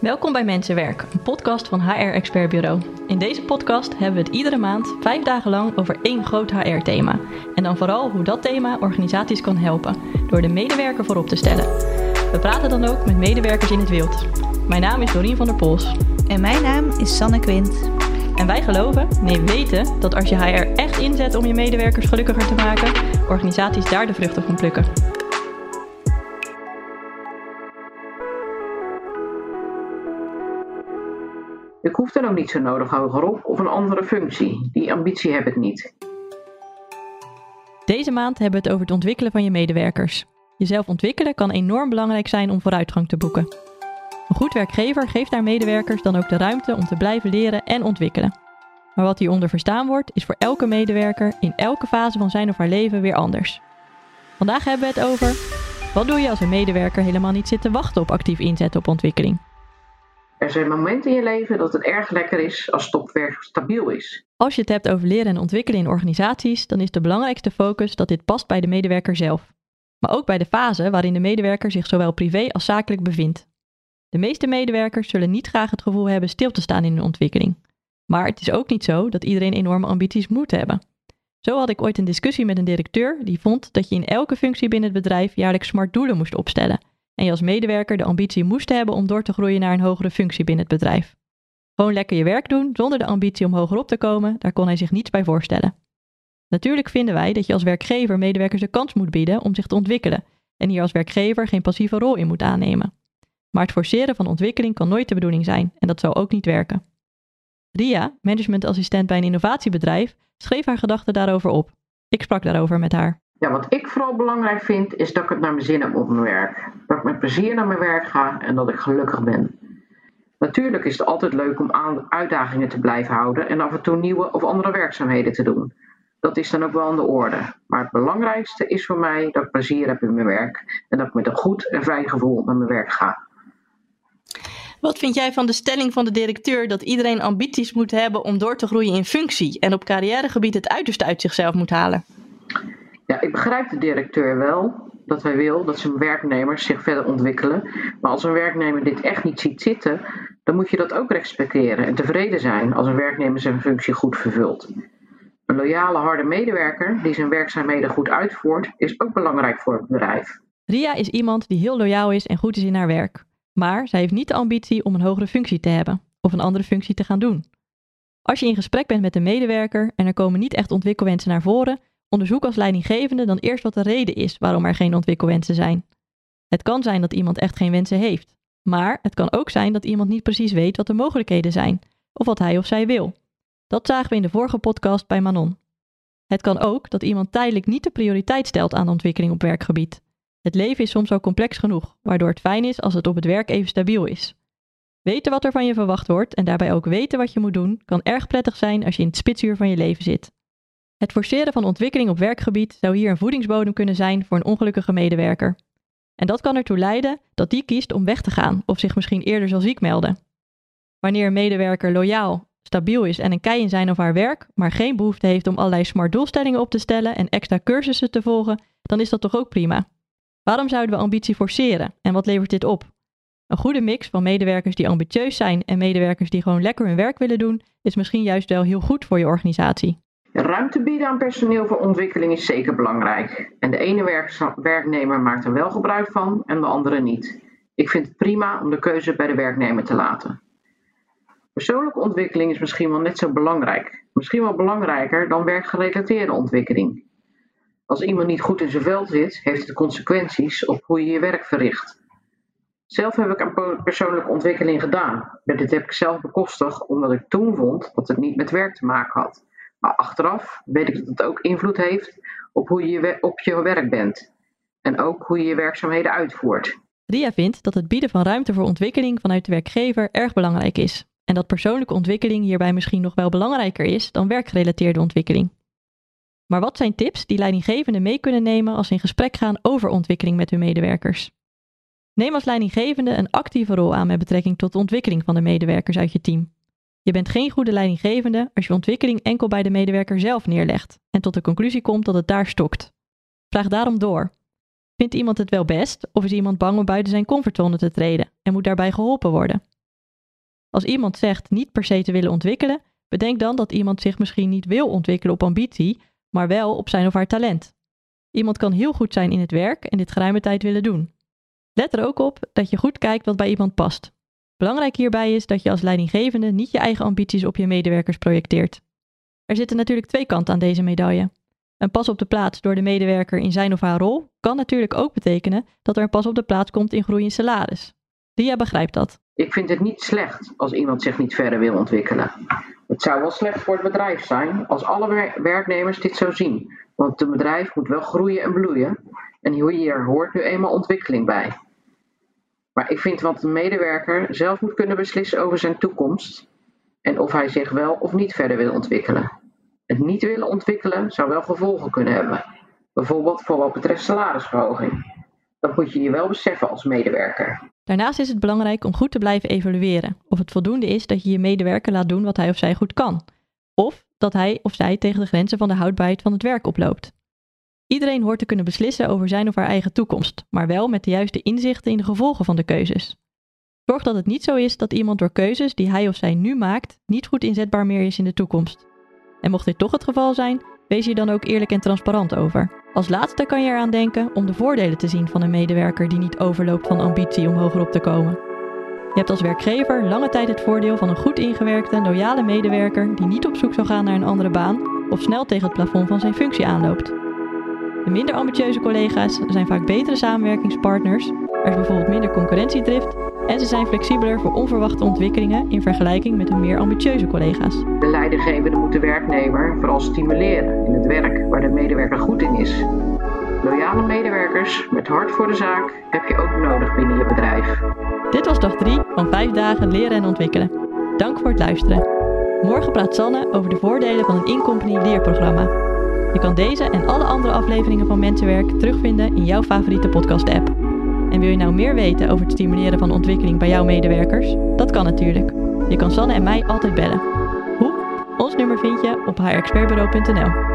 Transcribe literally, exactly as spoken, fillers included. Welkom bij Mensenwerk, een podcast van H R Expert Bureau. In deze podcast hebben we het iedere maand vijf dagen lang over één groot H R-thema. En dan vooral hoe dat thema organisaties kan helpen, door de medewerker voorop te stellen. We praten dan ook met medewerkers in het wild. Mijn naam is Dorien van der Pols. En mijn naam is Sanne Quint. En wij geloven, nee weten, dat als je H R echt inzet om je medewerkers gelukkiger te maken, organisaties daar de vruchten van plukken. Ik hoef er ook niet zo nodig hoger op of een andere functie. Die ambitie heb ik niet. Deze maand hebben we het over het ontwikkelen van je medewerkers. Jezelf ontwikkelen kan enorm belangrijk zijn om vooruitgang te boeken. Een goed werkgever geeft haar medewerkers dan ook de ruimte om te blijven leren en ontwikkelen. Maar wat hieronder verstaan wordt, is voor elke medewerker in elke fase van zijn of haar leven weer anders. Vandaag hebben we het over: wat doe je als een medewerker helemaal niet zit te wachten op actief inzetten op ontwikkeling? Er zijn momenten in je leven dat het erg lekker is als topwerk stabiel is. Als je het hebt over leren en ontwikkelen in organisaties, dan is de belangrijkste focus dat dit past bij de medewerker zelf. Maar ook bij de fase waarin de medewerker zich zowel privé als zakelijk bevindt. De meeste medewerkers zullen niet graag het gevoel hebben stil te staan in hun ontwikkeling. Maar het is ook niet zo dat iedereen enorme ambities moet hebben. Zo had ik ooit een discussie met een directeur die vond dat je in elke functie binnen het bedrijf jaarlijks smart doelen moest opstellen. En je als medewerker de ambitie moest hebben om door te groeien naar een hogere functie binnen het bedrijf. Gewoon lekker je werk doen zonder de ambitie om hoger op te komen, daar kon hij zich niets bij voorstellen. Natuurlijk vinden wij dat je als werkgever medewerkers de kans moet bieden om zich te ontwikkelen en hier als werkgever geen passieve rol in moet aannemen. Maar het forceren van ontwikkeling kan nooit de bedoeling zijn en dat zou ook niet werken. Ria, managementassistent bij een innovatiebedrijf, schreef haar gedachten daarover op. Ik sprak daarover met haar. Ja, wat ik vooral belangrijk vind, is dat ik het naar mijn zin heb op mijn werk. Dat ik met plezier naar mijn werk ga en dat ik gelukkig ben. Natuurlijk is het altijd leuk om aan uitdagingen te blijven houden en af en toe nieuwe of andere werkzaamheden te doen. Dat is dan ook wel aan de orde. Maar het belangrijkste is voor mij dat ik plezier heb in mijn werk en dat ik met een goed en fijn gevoel naar mijn werk ga. Wat vind jij van de stelling van de directeur dat iedereen ambities moet hebben om door te groeien in functie en op carrièregebied het uiterste uit zichzelf moet halen? Ja, ik begrijp de directeur wel dat hij wil dat zijn werknemers zich verder ontwikkelen. Maar als een werknemer dit echt niet ziet zitten, dan moet je dat ook respecteren en tevreden zijn als een werknemer zijn functie goed vervult. Een loyale, harde medewerker die zijn werkzaamheden goed uitvoert, is ook belangrijk voor het bedrijf. Ria is iemand die heel loyaal is en goed is in haar werk. Maar zij heeft niet de ambitie om een hogere functie te hebben of een andere functie te gaan doen. Als je in gesprek bent met een medewerker en er komen niet echt ontwikkelwensen naar voren, onderzoek als leidinggevende dan eerst wat de reden is waarom er geen ontwikkelwensen zijn. Het kan zijn dat iemand echt geen wensen heeft, maar het kan ook zijn dat iemand niet precies weet wat de mogelijkheden zijn of wat hij of zij wil. Dat zagen we in de vorige podcast bij Manon. Het kan ook dat iemand tijdelijk niet de prioriteit stelt aan de ontwikkeling op werkgebied. Het leven is soms al complex genoeg, waardoor het fijn is als het op het werk even stabiel is. Weten wat er van je verwacht wordt en daarbij ook weten wat je moet doen, kan erg prettig zijn als je in het spitsuur van je leven zit. Het forceren van ontwikkeling op werkgebied zou hier een voedingsbodem kunnen zijn voor een ongelukkige medewerker. En dat kan ertoe leiden dat die kiest om weg te gaan of zich misschien eerder zal ziek melden. Wanneer een medewerker loyaal, stabiel is en een kei in zijn of haar werk, maar geen behoefte heeft om allerlei smart doelstellingen op te stellen en extra cursussen te volgen, dan is dat toch ook prima. Waarom zouden we ambitie forceren en wat levert dit op? Een goede mix van medewerkers die ambitieus zijn en medewerkers die gewoon lekker hun werk willen doen, is misschien juist wel heel goed voor je organisatie. Ruimte bieden aan personeel voor ontwikkeling is zeker belangrijk. En de ene werk- werknemer maakt er wel gebruik van en de andere niet. Ik vind het prima om de keuze bij de werknemer te laten. Persoonlijke ontwikkeling is misschien wel net zo belangrijk. Misschien wel belangrijker dan werkgerelateerde ontwikkeling. Als iemand niet goed in zijn vel zit, heeft het consequenties op hoe je je werk verricht. Zelf heb ik aan persoonlijke ontwikkeling gedaan. Maar dit heb ik zelf bekostigd omdat ik toen vond dat het niet met werk te maken had. Maar achteraf weet ik dat het ook invloed heeft op hoe je op je werk bent. En ook hoe je je werkzaamheden uitvoert. Ria vindt dat het bieden van ruimte voor ontwikkeling vanuit de werkgever erg belangrijk is. En dat persoonlijke ontwikkeling hierbij misschien nog wel belangrijker is dan werkgerelateerde ontwikkeling. Maar wat zijn tips die leidinggevenden mee kunnen nemen als ze in gesprek gaan over ontwikkeling met hun medewerkers? Neem als leidinggevende een actieve rol aan met betrekking tot de ontwikkeling van de medewerkers uit je team. Je bent geen goede leidinggevende als je ontwikkeling enkel bij de medewerker zelf neerlegt en tot de conclusie komt dat het daar stokt. Vraag daarom door. Vindt iemand het wel best of is iemand bang om buiten zijn comfortzone te treden en moet daarbij geholpen worden? Als iemand zegt niet per se te willen ontwikkelen, bedenk dan dat iemand zich misschien niet wil ontwikkelen op ambitie, maar wel op zijn of haar talent. Iemand kan heel goed zijn in het werk en dit geruime tijd willen doen. Let er ook op dat je goed kijkt wat bij iemand past. Belangrijk hierbij is dat je als leidinggevende niet je eigen ambities op je medewerkers projecteert. Er zitten natuurlijk twee kanten aan deze medaille. Een pas op de plaats door de medewerker in zijn of haar rol kan natuurlijk ook betekenen dat er een pas op de plaats komt in groei in salaris. Ria begrijpt dat. Ik vind het niet slecht als iemand zich niet verder wil ontwikkelen. Het zou wel slecht voor het bedrijf zijn als alle werknemers dit zo zien. Want het bedrijf moet wel groeien en bloeien. En hier hoort nu eenmaal ontwikkeling bij. Maar ik vind dat de medewerker zelf moet kunnen beslissen over zijn toekomst. En of hij zich wel of niet verder wil ontwikkelen. Het niet willen ontwikkelen zou wel gevolgen kunnen hebben. Bijvoorbeeld voor wat betreft salarisverhoging. Dat moet je je wel beseffen als medewerker. Daarnaast is het belangrijk om goed te blijven evalueren of het voldoende is dat je je medewerker laat doen wat hij of zij goed kan. Of dat hij of zij tegen de grenzen van de houdbaarheid van het werk oploopt. Iedereen hoort te kunnen beslissen over zijn of haar eigen toekomst, maar wel met de juiste inzichten in de gevolgen van de keuzes. Zorg dat het niet zo is dat iemand door keuzes die hij of zij nu maakt niet goed inzetbaar meer is in de toekomst. En mocht dit toch het geval zijn, wees hier dan ook eerlijk en transparant over. Als laatste kan je eraan denken om de voordelen te zien van een medewerker die niet overloopt van ambitie om hoger op te komen. Je hebt als werkgever lange tijd het voordeel van een goed ingewerkte en loyale medewerker die niet op zoek zou gaan naar een andere baan of snel tegen het plafond van zijn functie aanloopt. De minder ambitieuze collega's zijn vaak betere samenwerkingspartners, er is bijvoorbeeld minder concurrentiedrift en ze zijn flexibeler voor onverwachte ontwikkelingen in vergelijking met hun meer ambitieuze collega's. De leidinggevende moet de werknemer vooral stimuleren in het werk waar de medewerker goed in is. Loyale medewerkers met hart voor de zaak heb je ook nodig binnen je bedrijf. Dit was dag drie van vijf dagen leren en ontwikkelen. Dank voor het luisteren. Morgen praat Sanne over de voordelen van een in-company leerprogramma. Je kan deze en alle andere afleveringen van Mensenwerk terugvinden in jouw favoriete podcast-app. En wil je nou meer weten over het stimuleren van ontwikkeling bij jouw medewerkers? Dat kan natuurlijk. Je kan Sanne en mij altijd bellen. Hoe? Ons nummer vind je op h r expert bureau punt n l.